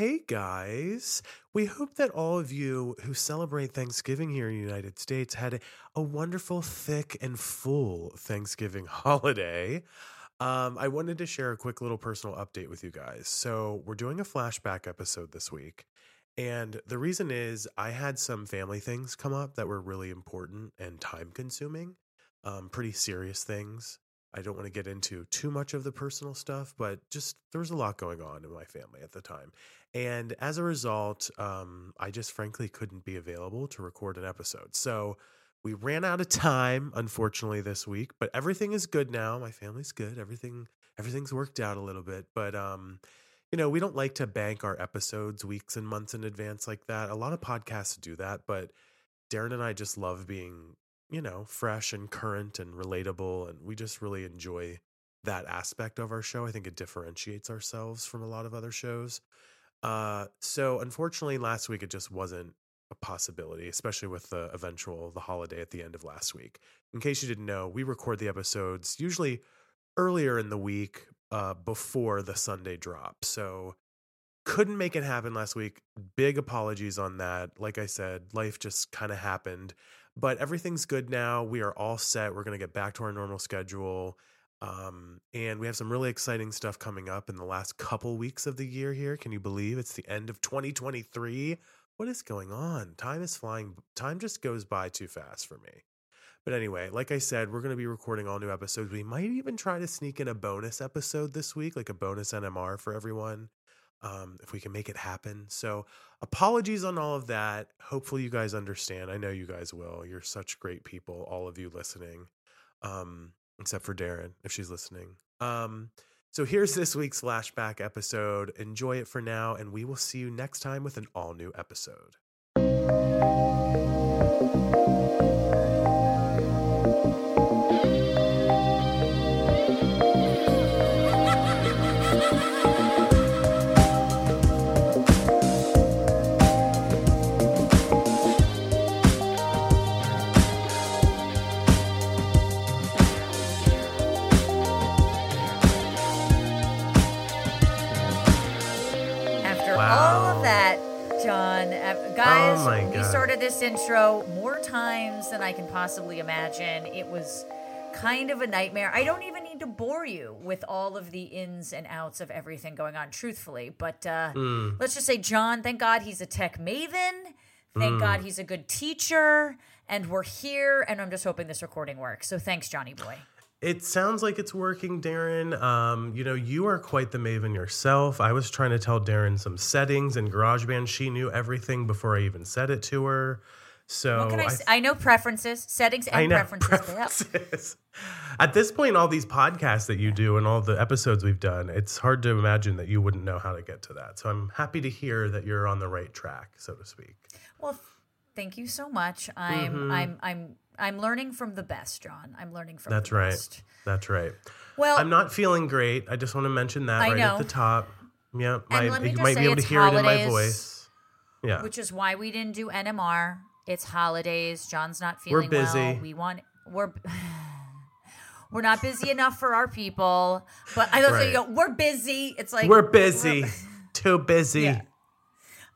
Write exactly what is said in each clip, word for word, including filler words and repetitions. Hey guys, we hope that all of you who celebrate Thanksgiving here in the United States had a wonderful, thick, and full Thanksgiving holiday. Um, I wanted to share a quick little personal update with you guys. So we're doing a flashback episode this week, and the reason is I had some family things come up that were really important and time-consuming, um, pretty serious things. I don't want to get into too much of the personal stuff, but just there was a lot going on in my family at the time. And as a result, um, I just frankly couldn't be available to record an episode. So we ran out of time, unfortunately, this week, but everything is good now. My family's good. Everything, everything's worked out a little bit, but, um, you know, we don't like to bank our episodes weeks and months in advance like that. A lot of podcasts do that, but Daryn and I just love being, you know, fresh and current and relatable. And we just really enjoy that aspect of our show. I think it differentiates ourselves from a lot of other shows. Uh, so unfortunately last week, it just wasn't a possibility, especially with the eventual, the holiday at the end of last week. In case you didn't know, we record the episodes usually earlier in the week, uh, before the Sunday drop. So couldn't make it happen last week. Big apologies on that. Like I said, life just kind of happened. But everything's good now. We are all set. We're going to get back to our normal schedule. Um, and we have some really exciting stuff coming up in the last couple weeks of the year here. Can you believe it's the end of twenty twenty-three? What is going on? Time is flying. Time just goes by too fast for me. But anyway, like I said, we're going to be recording all new episodes. We might even try to sneak in a bonus episode this week, like a bonus N M R for everyone. Um, if we can make it happen. So apologies on all of that. Hopefully you guys understand. I know you guys will. You're such great people, all of you listening, um, except for Daryn, if she's listening. Um, so here's this week's flashback episode. Enjoy it for now, and we will see you next time with an all-new episode. Guys, oh my God. We started this intro more times than I can possibly imagine. It was kind of a nightmare. I don't even need to bore you with all of the ins and outs of everything going on, truthfully. But uh, mm. let's just say, John, thank God he's a tech maven. Thank mm. God he's a good teacher. And we're here, and I'm just hoping this recording works. So thanks, Johnny boy. It sounds like it's working, Daryn. Um, you know, you are quite the maven yourself. I was trying to tell Daryn some settings in GarageBand. She knew everything before I even said it to her. So what can I, I, th- I know preferences, settings, and I know preferences. preferences. At this point, all these podcasts that you do and all the episodes we've done, it's hard to imagine that you wouldn't know how to get to that. So I'm happy to hear that you're on the right track, so to speak. Well, thank you so much. I'm, mm-hmm. I'm, I'm. I'm learning from the best, John. I'm learning from That's the right. best. That's right. That's right. Well, I'm not feeling great. I just want to mention that I right know. at the top. Yeah, my, you might be able to hear holidays, it in my voice. Yeah, which is why we didn't do N M R. It's holidays. John's not feeling well. We're busy. Well. We want we're we're not busy enough for our people. But I love right. you go. We're busy. It's like we're busy. We're, too busy. Yeah.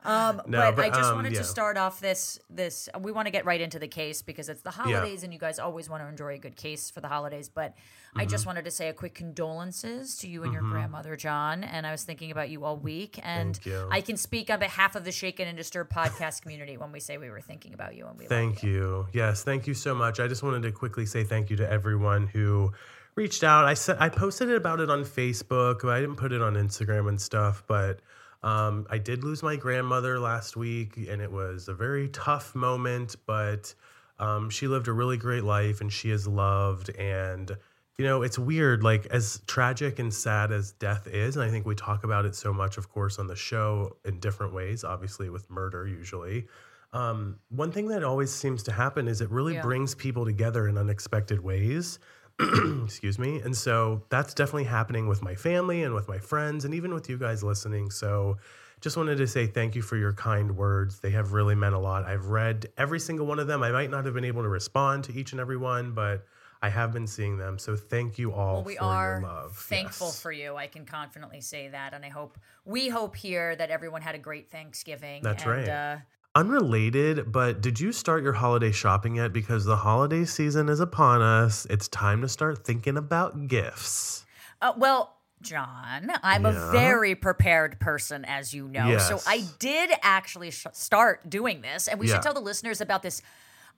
Um, no, but, but I just um, wanted yeah. to start off this, this, we want to get right into the case because it's the holidays yeah. and you guys always want to enjoy a good case for the holidays. But mm-hmm. I just wanted to say a quick condolences to you and mm-hmm. your grandmother, John. And I was thinking about you all week, and I can speak on behalf of the Shaken and Disturbed podcast community when we say we were thinking about you. And we Thank you. It. Yes. Thank you so much. I just wanted to quickly say thank you to everyone who reached out. I said, I posted about it on Facebook, but I didn't put it on Instagram and stuff, but Um, I did lose my grandmother last week, and it was a very tough moment, but um, she lived a really great life, and she is loved. And, you know, it's weird, like, as tragic and sad as death is, and I think we talk about it so much, of course, on the show in different ways, obviously with murder usually. Um, one thing that always seems to happen is it really yeah. brings people together in unexpected ways. Excuse me. And so that's definitely happening with my family and with my friends and even with you guys listening. So just wanted to say thank you for your kind words. They have really meant a lot. I've read every single one of them. I might not have been able to respond to each and every one, but I have been seeing them. So thank you all well, we for your love. We are thankful yes. for you. I can confidently say that. And I hope, we hope here that everyone had a great Thanksgiving. That's and, right. Uh, Unrelated, but did you start your holiday shopping yet? Because the holiday season is upon us. It's time to start thinking about gifts. Uh, well, John, I'm yeah. a very prepared person, as you know. Yes. So I did actually sh- start doing this. And we yeah. should tell the listeners about this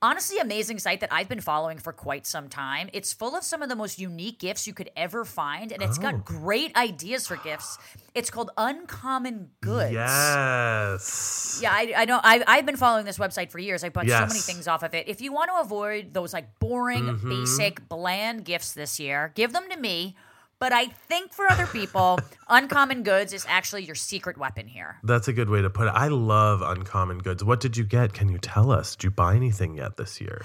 honestly amazing site that I've been following for quite some time. It's full of some of the most unique gifts you could ever find, and it's oh. got great ideas for gifts. It's called Uncommon Goods. Yes. Yeah, I, I know. I, I've been following this website for years. I bought yes. so many things off of it. If you want to avoid those like boring, mm-hmm. basic, bland gifts this year, give them to me. But I think for other people, Uncommon Goods is actually your secret weapon here. That's a good way to put it. I love Uncommon Goods. What did you get? Can you tell us? Did you buy anything yet this year?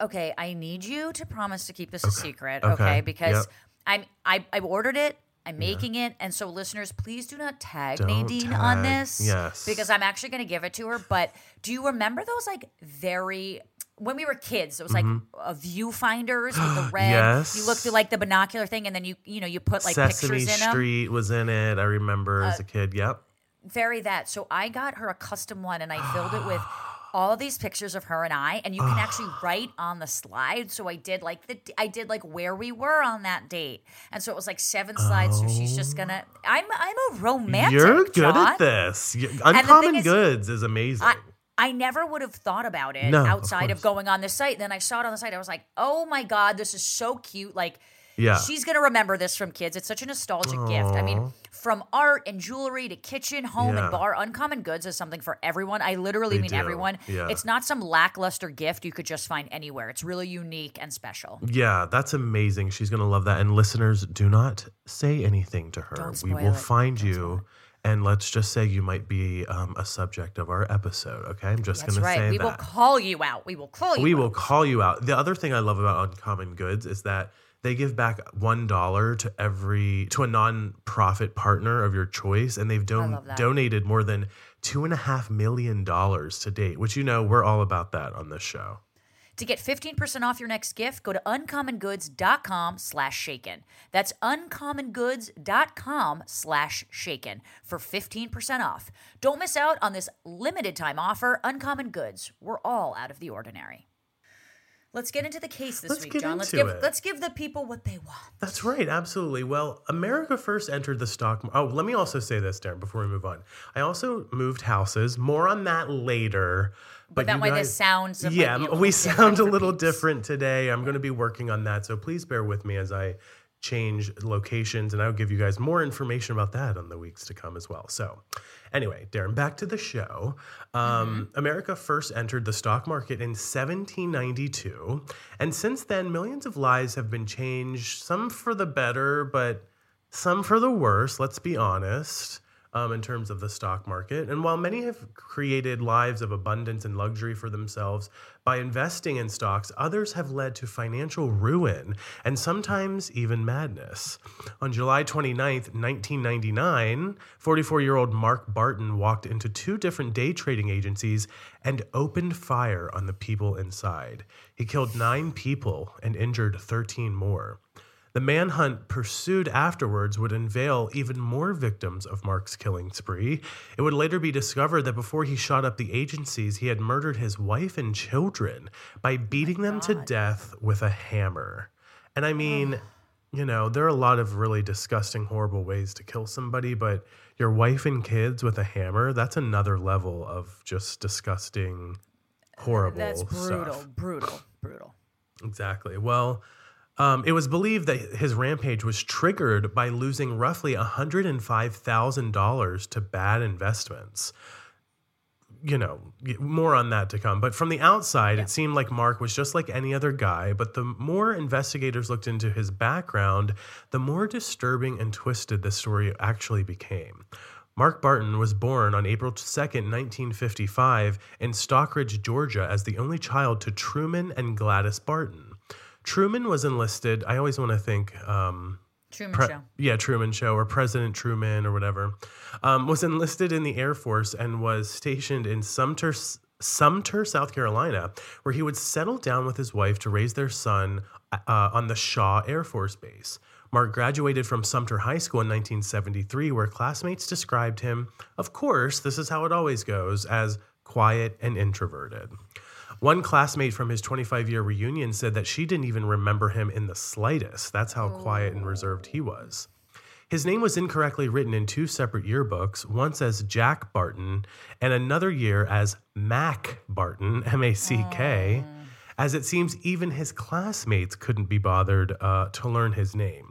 Okay, I need you to promise to keep this okay. a secret, okay? okay because yep. I'm, I I ordered it. I'm making yeah. it. And so listeners, please do not tag Don't Nadine tag. on this. Yes. Because I'm actually going to give it to her. But do you remember those like very... When we were kids, it was like mm-hmm. a viewfinders with the red. Yes. You look through like the binocular thing, and then you you know you put like Sesame pictures in Sesame Street them. was in it. I remember uh, as a kid. Yep. Very that. So I got her a custom one, and I filled it with all these pictures of her and I, and you can actually write on the slide. So I did like the I did like where we were on that date, and so it was like seven slides. Oh. So she's just gonna. I'm I'm a romantic. You're good John. at this. Uncommon Goods is, is amazing. I, I never would have thought about it no, outside of, of going on this site. Then I saw it on the site. I was like, oh, my God, this is so cute. Like, yeah. she's going to remember this from kids. It's such a nostalgic Aww. gift. I mean, from art and jewelry to kitchen, home, yeah. and bar, Uncommon Goods is something for everyone. I literally they mean do. everyone. Yeah. It's not some lackluster gift you could just find anywhere. It's really unique and special. Yeah, that's amazing. She's going to love that. And listeners, do not say anything to her. Don't spoil we will it. find Don't you. Spoil it. And let's just say you might be um, a subject of our episode, okay? I'm just going right. to say we that. We will call you out. We will call you We out. will call you out. The other thing I love about Uncommon Goods is that they give back one dollar to every to a nonprofit partner of your choice, and they've don- donated more than two point five million dollars to date, which you know we're all about that on this show. To get fifteen percent off your next gift, go to uncommongoods.com slash shaken. That's uncommongoods.com slash shaken for fifteen percent off. Don't miss out on this limited time offer, Uncommon Goods. We're all out of the ordinary. Let's get into the case this let's week, John. Let's give it. Let's give the people what they want. That's right. Absolutely. Well, America first entered the stock market. Oh, let me also say this, Daryn, before we move on. I also moved houses. More on that later. But, but that way guys, this sounds... Yeah, like, we sound a little different today. I'm yeah. going to be working on that. So please bear with me as I change locations. And I'll give you guys more information about that on the weeks to come as well. So... Anyway, Daryn, back to the show. Um, mm-hmm. America first entered the stock market in seventeen ninety-two. And since then, millions of lives have been changed, some for the better, but some for the worse, let's be honest, um, in terms of the stock market. And while many have created lives of abundance and luxury for themselves by investing in stocks, others have led to financial ruin and sometimes even madness. On July twenty-ninth, nineteen ninety-nine, forty-four-year-old Mark Barton walked into two different day trading agencies and opened fire on the people inside. He killed nine people and injured thirteen more. The manhunt pursued afterwards would unveil even more victims of Mark's killing spree. It would later be discovered that before he shot up the agencies, he had murdered his wife and children by beating oh them God. to death with a hammer. And I mean, you know, there are a lot of really disgusting, horrible ways to kill somebody, but your wife and kids with a hammer, that's another level of just disgusting, horrible that's brutal, stuff. brutal, brutal. Exactly. Well... Um, it was believed that his rampage was triggered by losing roughly one hundred five thousand dollars to bad investments. You know, more on that to come. But from the outside, yeah. it seemed like Mark was just like any other guy. But the more investigators looked into his background, the more disturbing and twisted the story actually became. Mark Barton was born on April second, nineteen fifty-five, in Stockridge, Georgia, as the only child to Truman and Gladys Barton. Truman was enlisted. I always want to think... Um, Truman Pre- Show. Yeah, Truman Show or President Truman or whatever. Um, was enlisted in the Air Force and was stationed in Sumter Sumter, South Carolina, where he would settle down with his wife to raise their son uh, on the Shaw Air Force Base. Mark graduated from Sumter High School in nineteen seventy-three, where classmates described him, of course, this is how it always goes, as quiet and introverted. One classmate from his twenty-five-year reunion said that she didn't even remember him in the slightest. That's how quiet and reserved he was. His name was incorrectly written in two separate yearbooks, once as Jack Barton and another year as Mac Barton, M A C K, uh. as it seems even his classmates couldn't be bothered uh, to learn his name.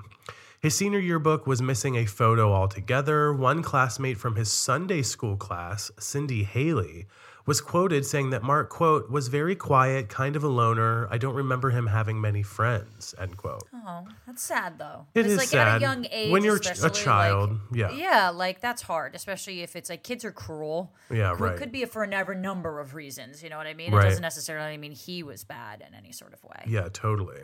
His senior yearbook was missing a photo altogether. One classmate from his Sunday school class, Cindy Haley, was quoted saying that Mark, quote, was very quiet, kind of a loner. I don't remember him having many friends, end quote. Oh, that's sad, though. It is like sad. At a young age, when you're a child, like, yeah. Yeah, like, that's hard, especially if it's, like, kids are cruel. Yeah, right. It could be for a number of reasons, you know what I mean? Right. It doesn't necessarily mean he was bad in any sort of way. Yeah, totally.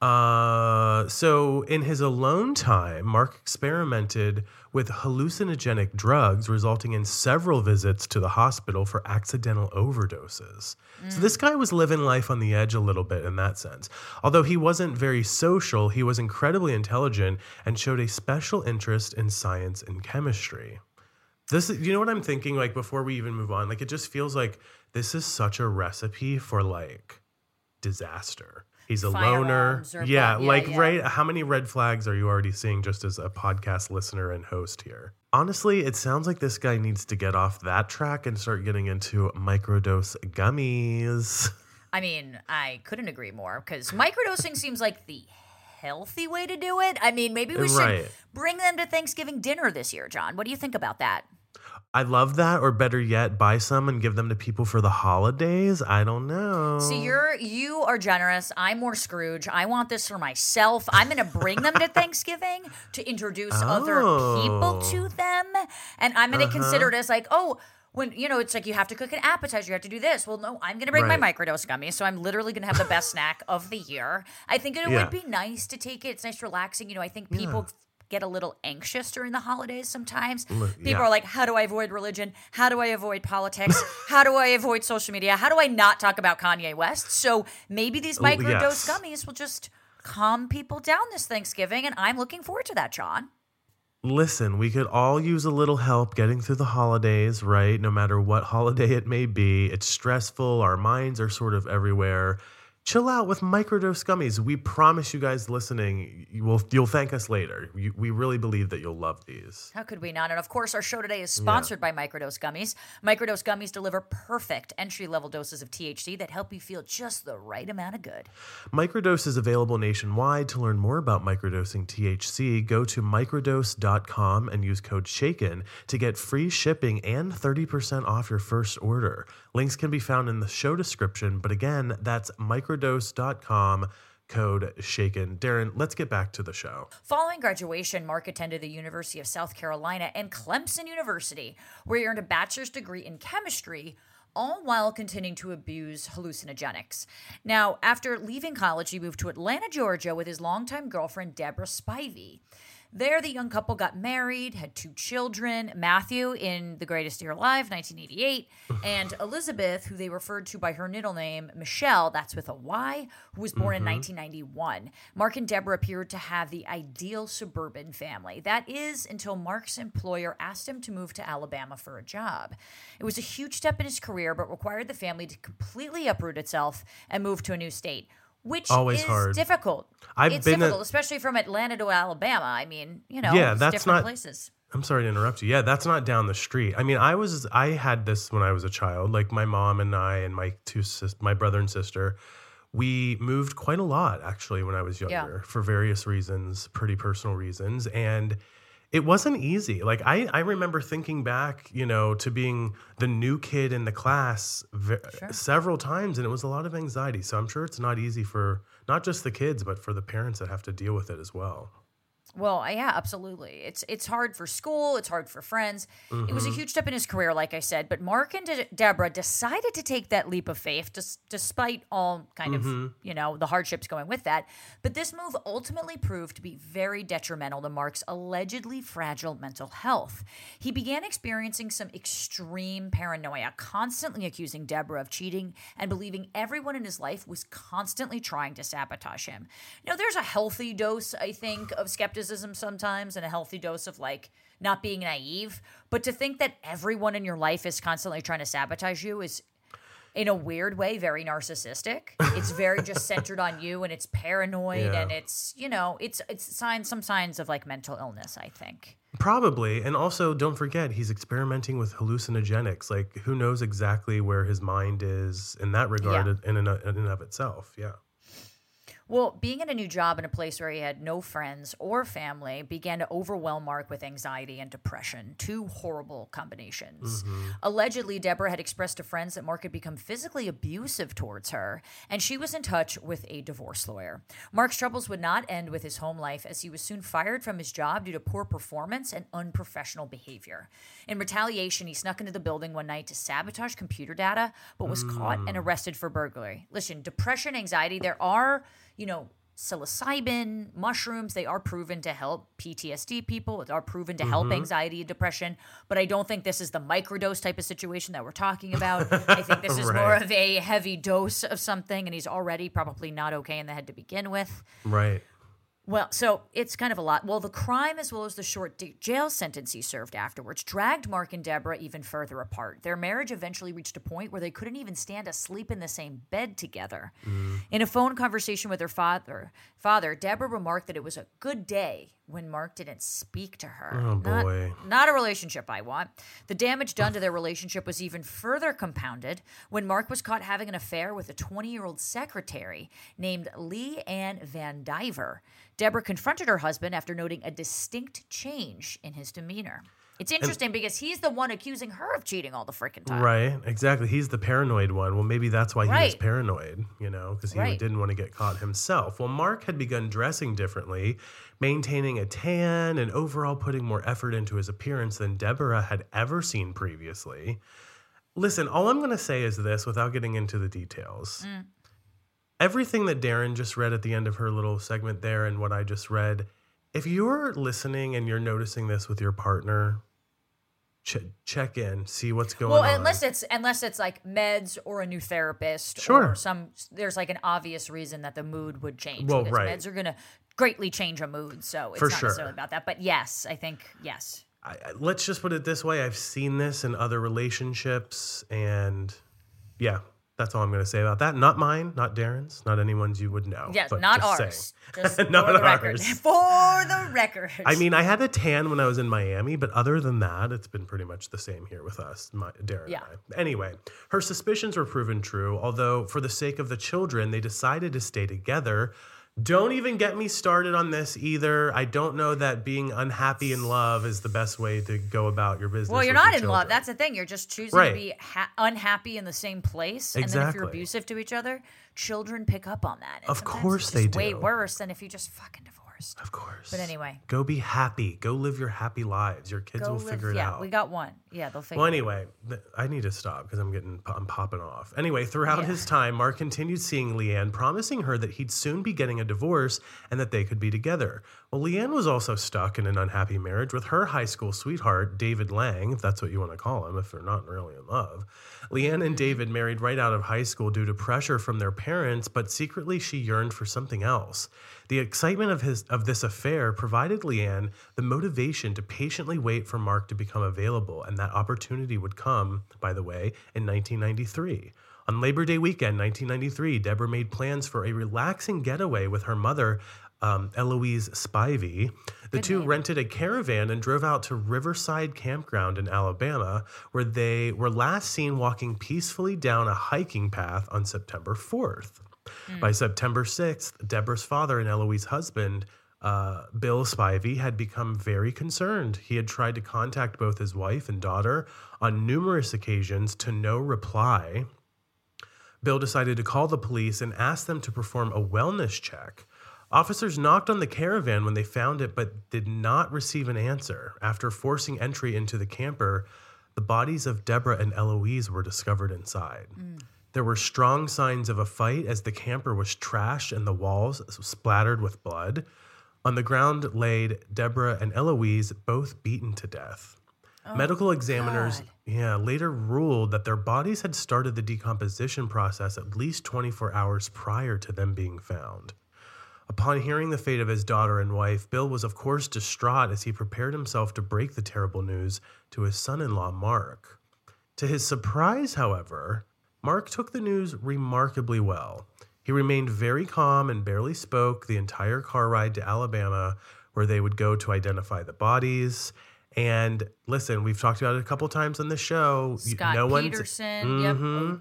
Uh, so in his alone time, Mark experimented with hallucinogenic drugs, resulting in several visits to the hospital for accidental overdoses. Mm. So this guy was living life on the edge a little bit in that sense. Although he wasn't very social, he was incredibly intelligent and showed a special interest in science and chemistry. This, you know what I'm thinking, like, before we even move on, like, it just feels like this is such a recipe for, like, disaster. He's a loner. Yeah, yeah, like, yeah. Right? How many red flags are you already seeing just as a podcast listener and host here? Honestly, it sounds like this guy needs to get off that track and start getting into microdose gummies. I mean, I couldn't agree more, because microdosing seems like the healthy way to do it. I mean, maybe we should right. bring them to Thanksgiving dinner this year, John. What do you think about that? I love that, or better yet, buy some and give them to people for the holidays. I don't know. So you're you are generous. I'm more Scrooge. I want this for myself. I'm going to bring them to Thanksgiving to introduce oh. other people to them, and I'm going to uh-huh. consider it as like, oh, when you know, it's like you have to cook an appetizer, you have to do this. Well, no, I'm going to bring right. my microdose gummies, so I'm literally going to have the best snack of the year. I think it yeah. would be nice to take it. It's nice, relaxing. You know, I think people. Yeah. get a little anxious during the holidays sometimes. People yeah. are like, how do I avoid religion? How do I avoid politics? How do I avoid social media? How do I not talk about Kanye West? So maybe these microdose yes. gummies will just calm people down this Thanksgiving, and I'm looking forward to that, John. Listen, we could all use a little help getting through the holidays, right? No matter what holiday it may be. It's stressful. Our minds are sort of everywhere. Chill out with microdose gummies. We promise you guys listening, you will, you'll thank us later. You, we really believe that you'll love these. How could we not? And of course, our show today is sponsored yeah. by Microdose Gummies. Microdose Gummies deliver perfect entry-level doses of T H C that help you feel just the right amount of good. Microdose is available nationwide. To learn more about microdosing T H C, go to microdose dot com and use code SHAKEN to get free shipping and thirty percent off your first order. Links can be found in the show description, but again, that's microdose dot com, code SHAKEN. Daryn, let's get back to the show. Following graduation, Mark attended the University of South Carolina and Clemson University, where he earned a bachelor's degree in chemistry, all while continuing to abuse hallucinogenics. Now, after leaving college, he moved to Atlanta, Georgia with his longtime girlfriend, Deborah Spivey. There, the young couple got married, had two children, Matthew in The Greatest Year Alive, nineteen eighty-eight, and Elizabeth, who they referred to by her middle name, Michelle, that's with a Y, who was born mm-hmm. in nineteen ninety-one. Mark and Deborah appeared to have the ideal suburban family. That is, until Mark's employer asked him to move to Alabama for a job. It was a huge step in his career, but required the family to completely uproot itself and move to a new state. Which Always is hard. difficult. I've it's been difficult, a, especially from Atlanta to Alabama. I mean, you know, yeah, that's different not, places. I'm sorry to interrupt you. Yeah, that's not down the street. I mean, I was I had this when I was a child. Like, my mom and I and my two sis, my brother and sister, we moved quite a lot, actually, when I was younger yeah. for various reasons, pretty personal reasons. And it wasn't easy. Like, I, I remember thinking back, you know, to being the new kid in the class v- sure. several times, and it was a lot of anxiety. So I'm sure it's not easy for not just the kids, but for the parents that have to deal with it as well. Well, yeah, absolutely. It's it's hard for school. It's hard for friends. Mm-hmm. It was a huge step in his career, like I said. But Mark and De- Deborah decided to take that leap of faith dis- despite all kind mm-hmm. of, you know, the hardships going with that. But this move ultimately proved to be very detrimental to Mark's allegedly fragile mental health. He began experiencing some extreme paranoia, constantly accusing Deborah of cheating and believing everyone in his life was constantly trying to sabotage him. You know, there's a healthy dose, I think, of skepticism sometimes and a healthy dose of like not being naive, but to think that everyone in your life is constantly trying to sabotage you is in a weird way very narcissistic. It's very just centered on you, and it's paranoid, yeah. and it's, you know, it's it's signs some signs of like mental illness, I think. Probably. And also, don't forget, he's experimenting with hallucinogenics. Like, who knows exactly where his mind is in that regard, yeah. in, and of, in and of itself. Yeah. Well, being in a new job in a place where he had no friends or family began to overwhelm Mark with anxiety and depression, two horrible combinations. Mm-hmm. Allegedly, Deborah had expressed to friends that Mark had become physically abusive towards her, and she was in touch with a divorce lawyer. Mark's troubles would not end with his home life, as he was soon fired from his job due to poor performance and unprofessional behavior. In retaliation, he snuck into the building one night to sabotage computer data, but was mm. caught and arrested for burglary. Listen, depression, anxiety, there are... you know, psilocybin, mushrooms, they are proven to help P T S D people. They are proven to mm-hmm. help anxiety and depression. But I don't think this is the microdose type of situation that we're talking about. I think this is right. more of a heavy dose of something, and he's already probably not okay in the head to begin with. Right. Well, so it's kind of a lot. Well, the crime as well as the short d- jail sentence he served afterwards dragged Mark and Deborah even further apart. Their marriage eventually reached a point where they couldn't even stand to sleep in the same bed together. Mm. In a phone conversation with her father, father, Deborah remarked that it was a good day when Mark didn't speak to her. Oh, not, boy. Not a relationship I want. The damage done to their relationship was even further compounded when Mark was caught having an affair with a twenty-year-old secretary named Lee Ann Van Diver. Deborah confronted her husband after noting a distinct change in his demeanor. It's interesting and, because he's the one accusing her of cheating all the freaking time. Right, exactly. He's the paranoid one. Well, maybe that's why he right. was paranoid, you know, because he right. didn't want to get caught himself. Well, Mark had begun dressing differently, maintaining a tan, and overall putting more effort into his appearance than Deborah had ever seen previously. Listen, all I'm going to say is this without getting into the details. Mm. Everything that Daryn just read at the end of her little segment there and what I just read, if you're listening and you're noticing this with your partner, ch- check in, see what's going well, on. Well, unless it's unless it's like meds or a new therapist. Sure. Or some, there's like an obvious reason that the mood would change. Well, right. Meds are going to greatly change a mood, so it's For not sure. necessarily about that. But yes, I think, yes. I, I, let's just put it this way. I've seen this in other relationships, and yeah. That's all I'm going to say about that. Not mine, not Daryn's, not anyone's you would know. Yes, not ours. Just not for the record. For the record. I mean, I had a tan when I was in Miami, but other than that, it's been pretty much the same here with us, my, Daryn yeah. and I. Anyway, her suspicions were proven true, although for the sake of the children, they decided to stay together. Don't even get me started on this either. I don't know that being unhappy in love is the best way to go about your business. Well, you're not in children. Love. That's the thing. You're just choosing right. to be ha- unhappy in the same place. Exactly. And then if you're abusive to each other, children pick up on that. And of course they do. Way worse than if you just fucking divorced. Of course. But anyway. Go be happy. Go live your happy lives. Your kids go will live, figure it yeah, out. Yeah, we got one. Yeah, they'll figure well, it anyway, out. Well, anyway, I need to stop because I'm getting, I'm popping off. Anyway, throughout yeah. his time, Mark continued seeing Lee Ann, promising her that he'd soon be getting a divorce and that they could be together. Well, Lee Ann was also stuck in an unhappy marriage with her high school sweetheart, David Lang, if that's what you want to call him, if they're not really in love. Lee Ann and David married right out of high school due to pressure from their parents, but secretly she yearned for something else. The excitement of his of this affair provided Lee Ann the motivation to patiently wait for Mark to become available, and that opportunity would come, by the way, in nineteen ninety-three. On Labor Day weekend, nineteen ninety-three, Deborah made plans for a relaxing getaway with her mother, um, Eloise Spivey. The Good two name. rented a caravan and drove out to Riverside Campground in Alabama, where they were last seen walking peacefully down a hiking path on September fourth. Mm. By September sixth, Deborah's father and Eloise's husband, Uh, Bill Spivey, had become very concerned. He had tried to contact both his wife and daughter on numerous occasions to no reply. Bill decided to call the police and ask them to perform a wellness check. Officers knocked on the caravan when they found it, but did not receive an answer. After forcing entry into the camper, the bodies of Deborah and Eloise were discovered inside. Mm. There were strong signs of a fight as the camper was trashed and the walls splattered with blood. On the ground laid Deborah and Eloise, both beaten to death. Oh, Medical examiners God. yeah, later ruled that their bodies had started the decomposition process at least twenty-four hours prior to them being found. Upon hearing the fate of his daughter and wife, Bill was, of course, distraught as he prepared himself to break the terrible news to his son-in-law, Mark. To his surprise, however, Mark took the news remarkably well. He remained very calm and barely spoke the entire car ride to Alabama, where they would go to identify the bodies. And listen, we've talked about it a couple times on the show. Scott no Peterson, mm-hmm. yep.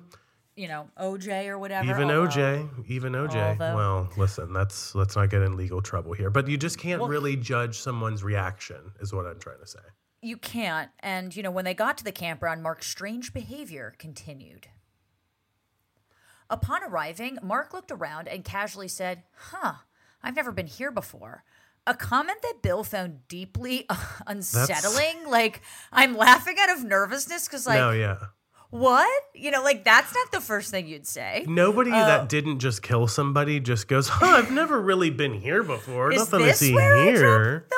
You know, O J or whatever. Even although, O J. Even O J. Although, well, listen, that's let's not get in legal trouble here. But you just can't well, really judge someone's reaction is what I'm trying to say. You can't. And, you know, when they got to the campground, Mark's strange behavior continued. Upon arriving, Mark looked around and casually said, huh, I've never been here before. A comment that Bill found deeply uh, unsettling. That's... Like, I'm laughing out of nervousness because, like... No, yeah. What? You know, like, that's not the first thing you'd say. Nobody uh, that didn't just kill somebody just goes, huh, I've never really been here before. Is Nothing this to see where here. I dropped the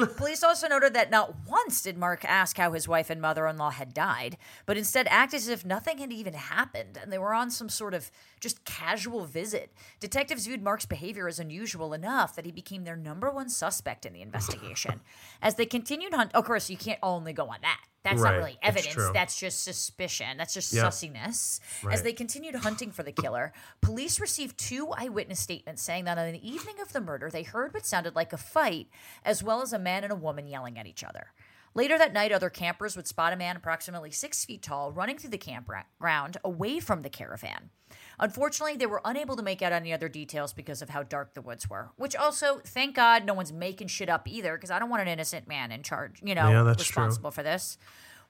bodies? Police also noted that not once did Mark ask how his wife and mother-in-law had died, but instead acted as if nothing had even happened, and they were on some sort of just casual visit. Detectives viewed Mark's behavior as unusual enough that he became their number one suspect in the investigation. As they continued hunt, of course, you can't only go on that. That's right. Not really evidence. That's, That's just suspicion. That's just yep. sussiness. Right. As they continued hunting for the killer, police received two eyewitness statements saying that on the evening of the murder, they heard what sounded like a fight, as well as a man and a woman yelling at each other. Later that night, other campers would spot a man approximately six feet tall running through the campground away from the caravan. Unfortunately, they were unable to make out any other details because of how dark the woods were, which also, thank God, no one's making shit up either, because I don't want an innocent man in charge, you know, yeah, that's responsible true. for this.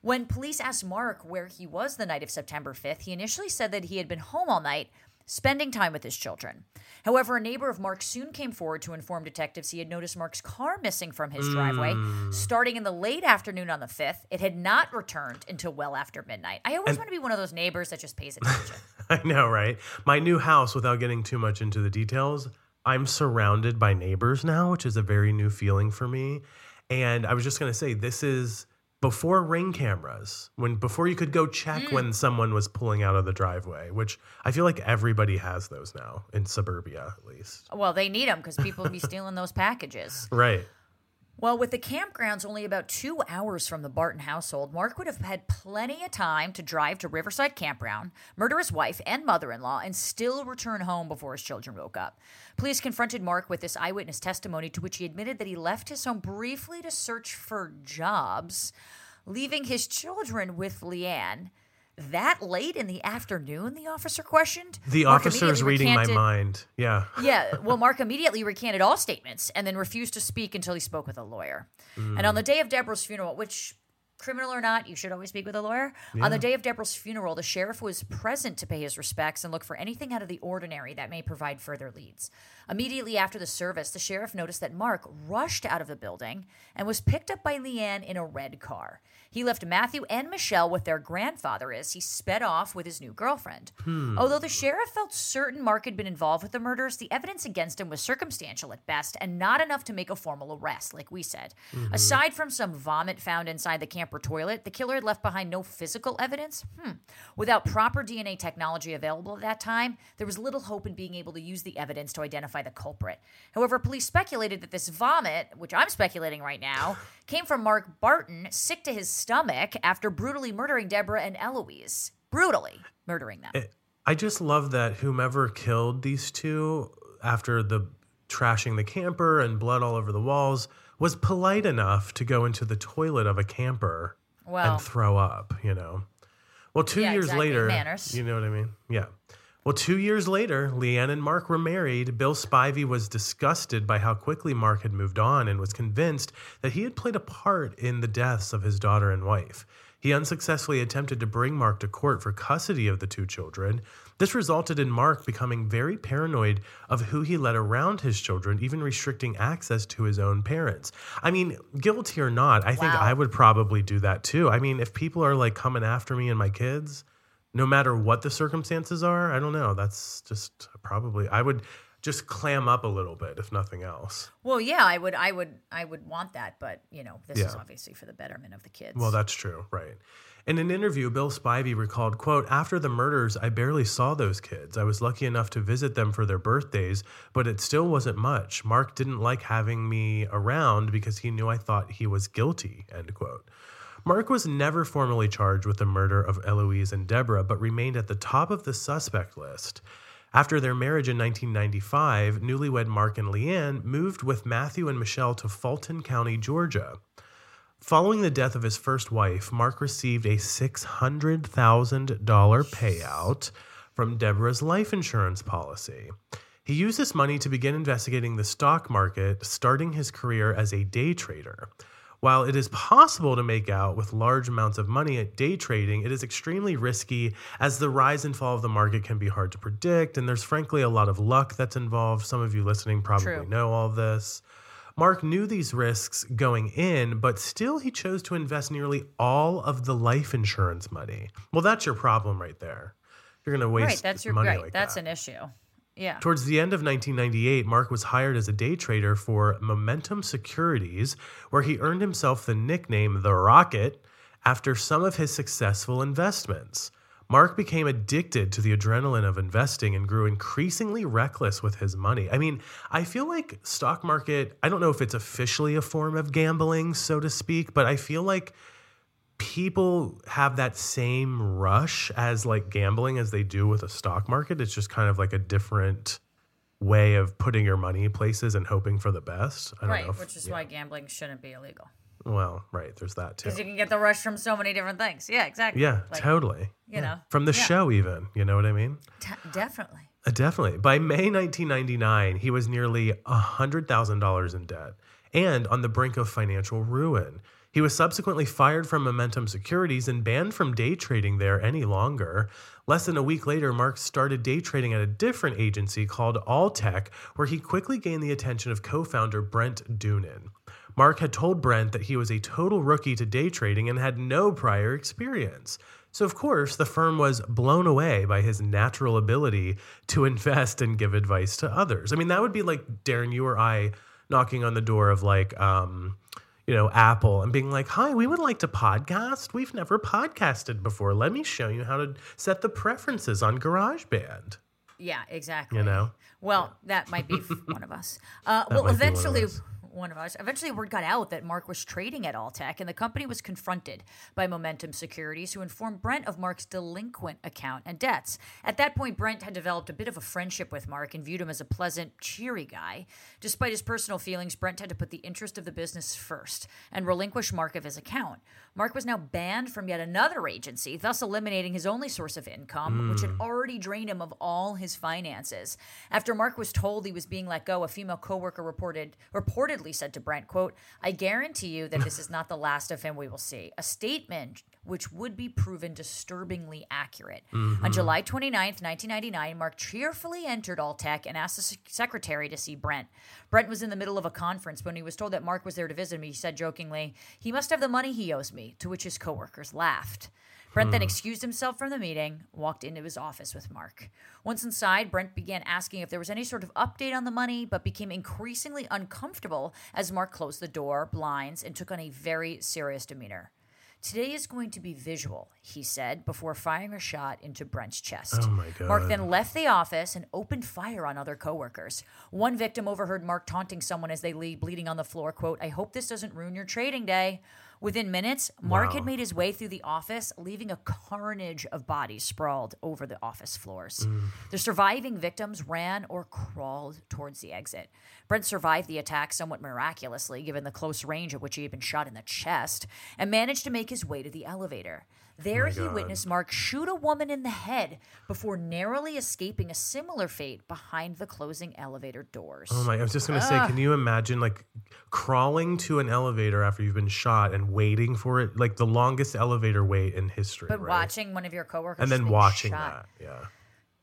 When police asked Mark where he was the night of September fifth, he initially said that he had been home all night, spending time with his children. However, a neighbor of Mark soon came forward to inform detectives he had noticed Mark's car missing from his mm. driveway starting in the late afternoon on the fifth. It had not returned until well after midnight. I always and, want to be one of those neighbors that just pays attention. I know, right? My new house, without getting too much into the details, I'm surrounded by neighbors now, which is a very new feeling for me. And I was just going to say, this is before ring cameras, when before you could go check mm. when someone was pulling out of the driveway, which I feel like everybody has those now in suburbia, at least. Well, they need them because people be stealing those packages. Right. Well, with the campgrounds only about two hours from the Barton household, Mark would have had plenty of time to drive to Riverside Campground, murder his wife and mother-in-law, and still return home before his children woke up. Police confronted Mark with this eyewitness testimony, to which he admitted that he left his home briefly to search for jobs, leaving his children with Lee Ann. That late in the afternoon, the officer questioned? The Mark officer's reading my mind. Yeah. yeah. Well, Mark immediately recanted all statements and then refused to speak until he spoke with a lawyer. Mm. And on the day of Deborah's funeral, which, criminal or not, you should always speak with a lawyer. Yeah. On the day of Deborah's funeral, the sheriff was present to pay his respects and look for anything out of the ordinary that may provide further leads. Immediately after the service, the sheriff noticed that Mark rushed out of the building and was picked up by Lee Ann in a red car. He left Matthew and Michelle with their grandfather as he sped off with his new girlfriend. Hmm. Although the sheriff felt certain Mark had been involved with the murders, the evidence against him was circumstantial at best and not enough to make a formal arrest, like we said. Mm-hmm. Aside from some vomit found inside the camper toilet, the killer had left behind no physical evidence. Hmm. Without proper D N A technology available at that time, there was little hope in being able to use the evidence to identify the culprit. However, police speculated that this vomit, which I'm speculating right now, came from Mark Barton, sick to his stomach after brutally murdering Deborah and Eloise. Brutally murdering them. I just love that whomever killed these two after the trashing the camper and blood all over the walls was polite enough to go into the toilet of a camper well, and throw up, you know. Well, two yeah, years exactly. later, manners. You know what I mean? Yeah. Well, two years later, Lee Ann and Mark were married. Bill Spivey was disgusted by how quickly Mark had moved on and was convinced that he had played a part in the deaths of his daughter and wife. He unsuccessfully attempted to bring Mark to court for custody of the two children. This resulted in Mark becoming very paranoid of who he let around his children, even restricting access to his own parents. I mean, guilty or not, I wow. think I would probably do that too. I mean, if people are like coming after me and my kids, no matter what the circumstances are, I don't know. That's just probably, I would just clam up a little bit, if nothing else. Well, yeah, I would, I would, I would want that. But, you know, this yeah. is obviously for the betterment of the kids. Well, that's true. Right. In an interview, Bill Spivey recalled, quote, after the murders, I barely saw those kids. I was lucky enough to visit them for their birthdays, but it still wasn't much. Mark didn't like having me around because he knew I thought he was guilty, end quote. Mark was never formally charged with the murder of Eloise and Deborah, but remained at the top of the suspect list. After their marriage in nineteen ninety-five, newlywed Mark and Lee Ann moved with Matthew and Michelle to Fulton County, Georgia. Following the death of his first wife, Mark received a six hundred thousand dollars payout from Deborah's life insurance policy. He used this money to begin investigating the stock market, starting his career as a day trader. While it is possible to make out with large amounts of money at day trading, it is extremely risky as the rise and fall of the market can be hard to predict, and there's frankly a lot of luck that's involved. Some of you listening probably True. know all this. Mark knew these risks going in, but still he chose to invest nearly all of the life insurance money. Well, that's your problem right there. You're going to waste right, that's your, money right, like that's that. That's an issue. Yeah. Towards the end of nineteen ninety-eight, Mark was hired as a day trader for Momentum Securities, where he earned himself the nickname The Rocket after some of his successful investments. Mark became addicted to the adrenaline of investing and grew increasingly reckless with his money. I mean, I feel like stock market, I don't know if it's officially a form of gambling, so to speak, but I feel like people have that same rush as like gambling as they do with a stock market. It's just kind of like a different way of putting your money places and hoping for the best. I don't right, know if, which is yeah. why gambling shouldn't be illegal. Well, right. There's that, too. Because you can get the rush from so many different things. Yeah, exactly. Yeah, like, totally. You yeah. know. From the yeah. show, even. You know what I mean? De- definitely. Uh, definitely. By May nineteen ninety-nine, he was nearly one hundred thousand dollars in debt and on the brink of financial ruin. He was subsequently fired from Momentum Securities and banned from day trading there any longer. Less than a week later, Mark started day trading at a different agency called Alltech, where he quickly gained the attention of co-founder Brent Doonan. Mark had told Brent that he was a total rookie to day trading and had no prior experience. So, of course, the firm was blown away by his natural ability to invest and give advice to others. I mean, that would be like, Daryn, you or I knocking on the door of like, um, you know, Apple and being like, hi, we would like to podcast. We've never podcasted before. Let me show you how to set the preferences on GarageBand. Yeah, exactly. You know? Well, yeah. that might be one of us. Uh, well, eventually... One of us. Eventually, word got out that Mark was trading at Alltech, and the company was confronted by Momentum Securities, who informed Brent of Mark's delinquent account and debts. At that point, Brent had developed a bit of a friendship with Mark and viewed him as a pleasant, cheery guy. Despite his personal feelings, Brent had to put the interest of the business first and relinquish Mark of his account. Mark was now banned from yet another agency, thus eliminating his only source of income, mm. which had already drained him of all his finances. After Mark was told he was being let go, a female coworker reported reportedly said to Brent, quote, I guarantee you that this is not the last of him we will see. A statement which would be proven disturbingly accurate. Mm-hmm. On July 29th, nineteen ninety-nine, Mark cheerfully entered Alltech and asked the secretary to see Brent. Brent was in the middle of a conference when he was told that Mark was there to visit him. He said jokingly, he must have the money he owes me, to which his coworkers laughed. Brent then excused himself from the meeting, walked into his office with Mark. Once inside, Brent began asking if there was any sort of update on the money, but became increasingly uncomfortable as Mark closed the door, blinds, and took on a very serious demeanor. Today is going to be visual, he said, before firing a shot into Brent's chest. Oh my God. Mark then left the office and opened fire on other coworkers. One victim overheard Mark taunting someone as they lay bleeding on the floor, quote, I hope this doesn't ruin your trading day. Within minutes, Mark wow. had made his way through the office, leaving a carnage of bodies sprawled over the office floors. Mm. The surviving victims ran or crawled towards the exit. Brent survived the attack somewhat miraculously, given the close range at which he had been shot in the chest, and managed to make his way to the elevator. There oh he God. witnessed Mark shoot a woman in the head before narrowly escaping a similar fate behind the closing elevator doors. Oh my, I was just going to say, can you imagine like crawling to an elevator after you've been shot and waiting for it? Like the longest elevator wait in history. But right? watching one of your coworkers and then watching shot. that. Yeah.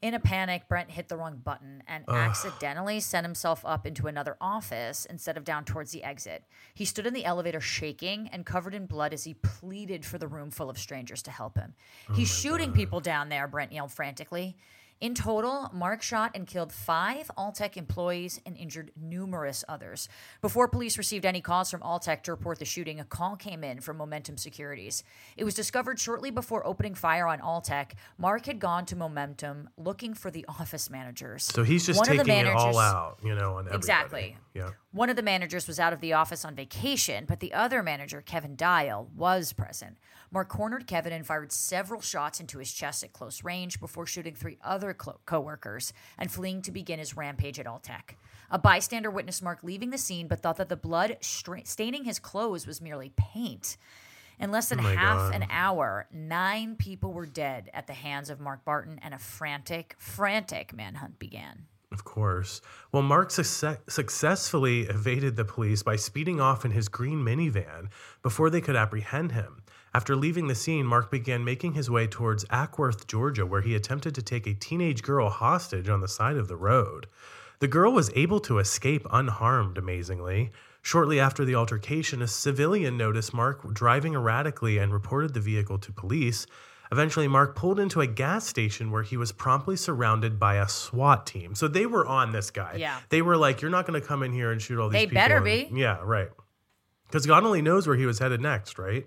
In a panic, Brent hit the wrong button and Ugh. accidentally sent himself up into another office instead of down towards the exit. He stood in the elevator shaking and covered in blood as he pleaded for the room full of strangers to help him. Oh He's shooting God. people down there, Brent yelled frantically. In total, Mark shot and killed five Alltech employees and injured numerous others. Before police received any calls from Alltech to report the shooting, a call came in from Momentum Securities. It was discovered shortly before opening fire on Alltech, Mark had gone to Momentum looking for the office managers. So he's just One taking it all out, you know, on everybody. Exactly. Yeah. One of the managers was out of the office on vacation, but the other manager, Kevin Dial, was present. Mark cornered Kevin and fired several shots into his chest at close range before shooting three other co- co-workers and fleeing to begin his rampage at Alltech. A bystander witnessed Mark leaving the scene but thought that the blood stra- staining his clothes was merely paint. In less than oh half God. an hour, nine people were dead at the hands of Mark Barton, and a frantic, frantic manhunt began. Of course. Well, Mark success- successfully evaded the police by speeding off in his green minivan before they could apprehend him. After leaving the scene, Mark began making his way towards Acworth, Georgia, where he attempted to take a teenage girl hostage on the side of the road. The girl was able to escape unharmed, amazingly. Shortly after the altercation, a civilian noticed Mark driving erratically and reported the vehicle to police. Eventually, Mark pulled into a gas station where he was promptly surrounded by a SWAT team. So they were on this guy. Yeah. They were like, you're not going to come in here and shoot all these they people. They better be. And, yeah, right. Because God only knows where he was headed next, right?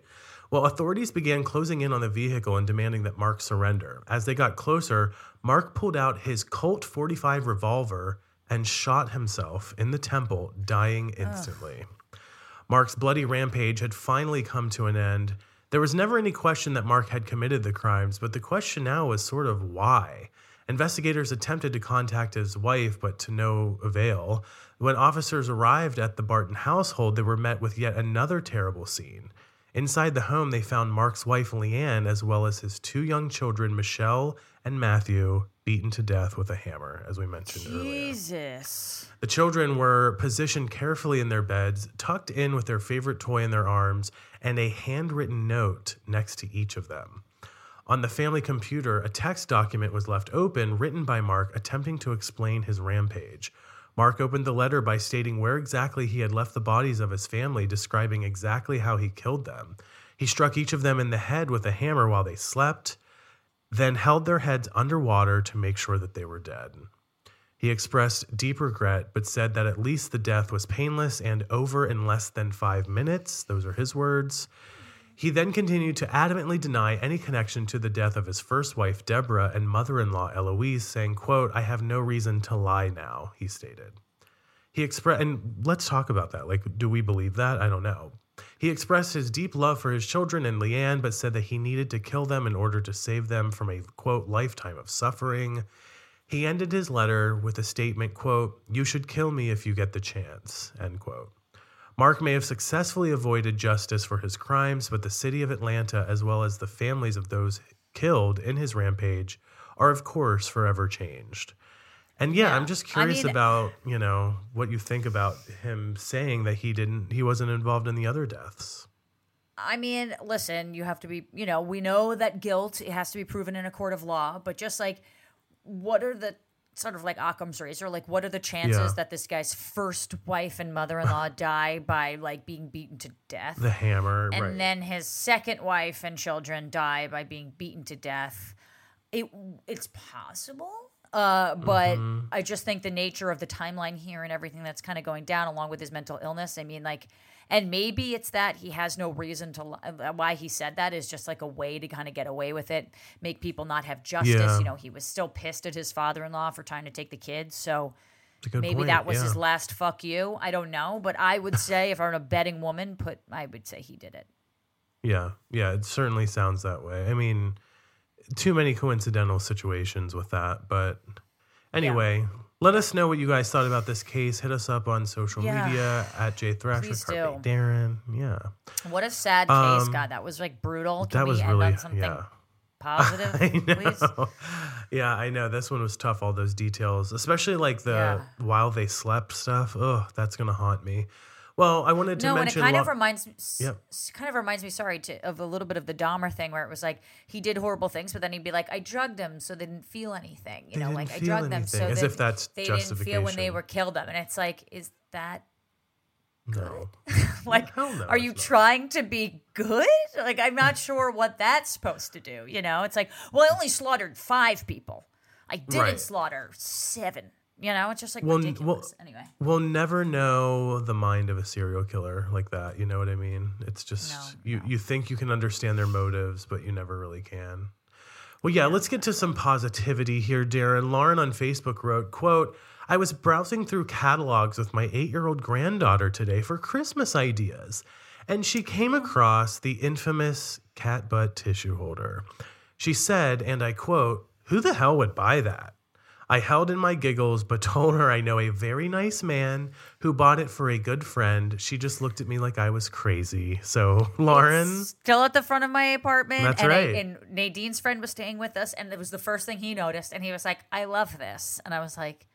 Well, authorities began closing in on the vehicle and demanding that Mark surrender. As they got closer, Mark pulled out his Colt forty-five revolver and shot himself in the temple, dying instantly. Ugh. Mark's bloody rampage had finally come to an end. There was never any question that Mark had committed the crimes, but the question now was sort of why. Investigators attempted to contact his wife, but to no avail. When officers arrived at the Barton household, they were met with yet another terrible scene. Inside the home, they found Mark's wife, Lee Ann, as well as his two young children, Michelle and Matthew, beaten to death with a hammer, as we mentioned Jesus. earlier. Jesus. The children were positioned carefully in their beds, tucked in with their favorite toy in their arms, and a handwritten note next to each of them. On the family computer, a text document was left open, written by Mark, attempting to explain his rampage. Mark opened the letter by stating where exactly he had left the bodies of his family, describing exactly how he killed them. He struck each of them in the head with a hammer while they slept, then held their heads underwater to make sure that they were dead. He expressed deep regret, but said that at least the death was painless and over in less than five minutes. Those are his words. He then continued to adamantly deny any connection to the death of his first wife, Deborah, and mother-in-law, Eloise, saying, quote, I have no reason to lie now, he stated. He expressed, and let's talk about that. Like, do we believe that? I don't know. He expressed his deep love for his children and Lee Ann, but said that he needed to kill them in order to save them from a, quote, lifetime of suffering. He ended his letter with a statement, quote, you should kill me if you get the chance, end quote. Mark may have successfully avoided justice for his crimes, but the city of Atlanta, as well as the families of those killed in his rampage, are, of course, forever changed. And yeah, yeah. I'm just curious I mean, about, you know, what you think about him saying that he didn't, he wasn't involved in the other deaths. I mean, listen, you have to be, you know, we know that guilt, it has to be proven in a court of law, but just like, what are the, sort of like Occam's razor, like what are the chances yeah. that this guy's first wife and mother-in-law die by like being beaten to death? The hammer, and right. then his second wife and children die by being beaten to death. It It's possible, uh, but mm-hmm. I just think the nature of the timeline here and everything that's kind of going down along with his mental illness, I mean like, and maybe it's that he has no reason to lie. Why he said that is just like a way to kind of get away with it, make people not have justice. Yeah. You know, he was still pissed at his father-in-law for trying to take the kids. So maybe point. that was yeah. his last fuck you. I don't know. But I would say if I were a betting woman, put I would say he did it. Yeah. Yeah, it certainly sounds that way. I mean, too many coincidental situations with that. But anyway, yeah. Let us know what you guys thought about this case. Hit us up on social yeah. media at jthrasher, CarpeDaryn. Yeah. What a sad um, case, God. That was like brutal. Can that was we end really on something yeah. positive, please? Yeah, I know. This one was tough. All those details, especially like the yeah. while they slept stuff. Ugh, that's gonna haunt me. Well, I wanted to no, mention. No, and it kind lo- of reminds me. Yep. Kind of reminds me. Sorry, to, of a little bit of the Dahmer thing, where it was like he did horrible things, but then he'd be like, "I drugged them, so they didn't feel anything." You they know, like I drugged anything. them, so as if that's they didn't feel when they were killed. Them, and it's like, is that good? No. Like, no, no, are you not. trying to be good? Like, I'm not sure what that's supposed to do. You know, it's like, well, I only slaughtered five people. I didn't right. slaughter seven. You know, it's just like we'll, ridiculous. We'll, anyway, we'll never know the mind of a serial killer like that. You know what I mean? It's just no, you, no. you think you can understand their motives, but you never really can. Well, yeah, yeah, let's get to some positivity here, Daryn. Lauren on Facebook wrote, quote, "I was browsing through catalogs with my eight-year-old granddaughter today for Christmas ideas, and she came across the infamous cat butt tissue holder. She said, and I quote, 'Who the hell would buy that?' I held in my giggles, but told her I know a very nice man who bought it for a good friend. She just looked at me like I was crazy." So, Lauren. It's still at the front of my apartment. That's and right. I, and Nadine's friend was staying with us, and it was the first thing he noticed. And he was like, "I love this." And I was like,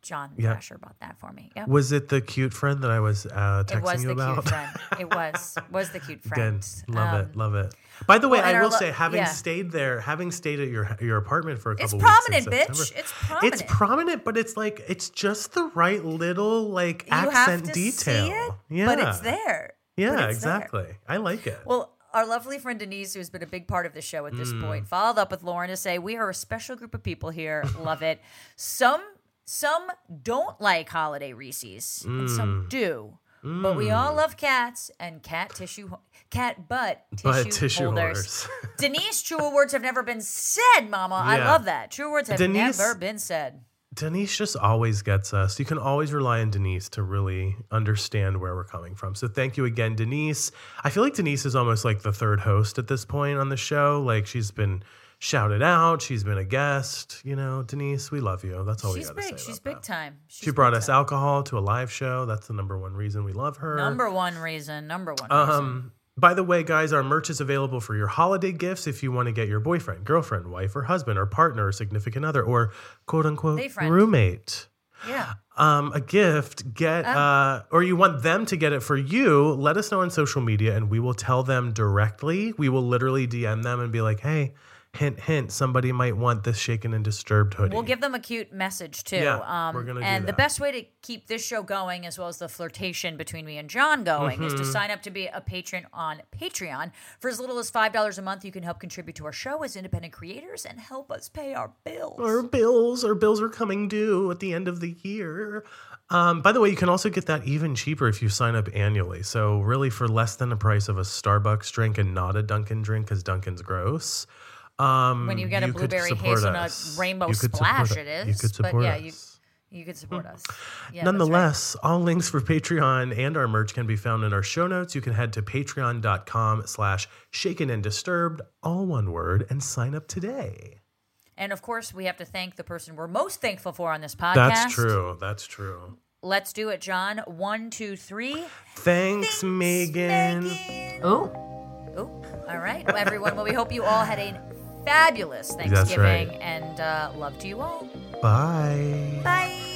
John Thrasher yep. bought that for me. Yep. Was it the cute friend that I was uh, texting you about? It was the cute friend. It was. Was the cute friend. Again, love um, it. Love it. By the way, well, I will lo- say, having yeah. stayed there, having stayed at your your apartment for a couple weeks. It's prominent, weeks bitch. It's prominent. It's prominent, but it's like, it's just the right little like you accent have to detail. See it, yeah. But it's there. Yeah, but it's exactly. There. I like it. Well, our lovely friend Denise, who's been a big part of the show at this mm. point, followed up with Lauren to say, "We are a special group of people here. Love it. Some Some don't like holiday Reese's, mm. and some do. Mm. But we all love cats and cat tissue, cat butt tissue, butt tissue holders. holders. Denise, truer words have never been said, Mama. Yeah. I love that. True words have Denise, never been said. Denise just always gets us. You can always rely on Denise to really understand where we're coming from. So thank you again, Denise. I feel like Denise is almost like the third host at this point on the show. Like, she's been shouted out. She's been a guest. You know, Denise, we love you. That's all she's we got to say. She's big that. time. She's she brought us time. alcohol to a live show. That's the number one reason we love her. Number one reason. Number one um, reason. By the way, guys, our merch is available for your holiday gifts if you want to get your boyfriend, girlfriend, wife, or husband, or partner, or significant other, or quote-unquote roommate. Yeah. Um, a gift, get, um, uh, or you want them to get it for you, let us know on social media, and we will tell them directly. We will literally D M them and be like, "Hey, hint, hint, somebody might want this Shaken and Disturbed hoodie." We'll give them a cute message, too. Yeah, um, we're gonna do and that. The best way to keep this show going, as well as the flirtation between me and John going, mm-hmm. is to sign up to be a patron on Patreon. For as little as five dollars a month, you can help contribute to our show as independent creators and help us pay our bills. Our bills. Our bills are coming due at the end of the year. Um, by the way, you can also get that even cheaper if you sign up annually. So really for less than the price of a Starbucks drink and not a Dunkin' drink, because Dunkin's gross. Um, when you get a blueberry hazelnut us. rainbow splash, it is. You could support but, yeah, us. You, you could support mm. us. Yeah, nonetheless, right. all links for Patreon and our merch can be found in our show notes. You can head to patreon.com slash shaken and disturbed, all one word, and sign up today. And, of course, we have to thank the person we're most thankful for on this podcast. That's true. That's true. Let's do it, John. One, two, three. Thanks, Thanks Megan. Megan. Oh. Oh. All right, well, everyone. Well, we hope you all had a fabulous Thanksgiving, right. and uh, love to you all. Bye. Bye.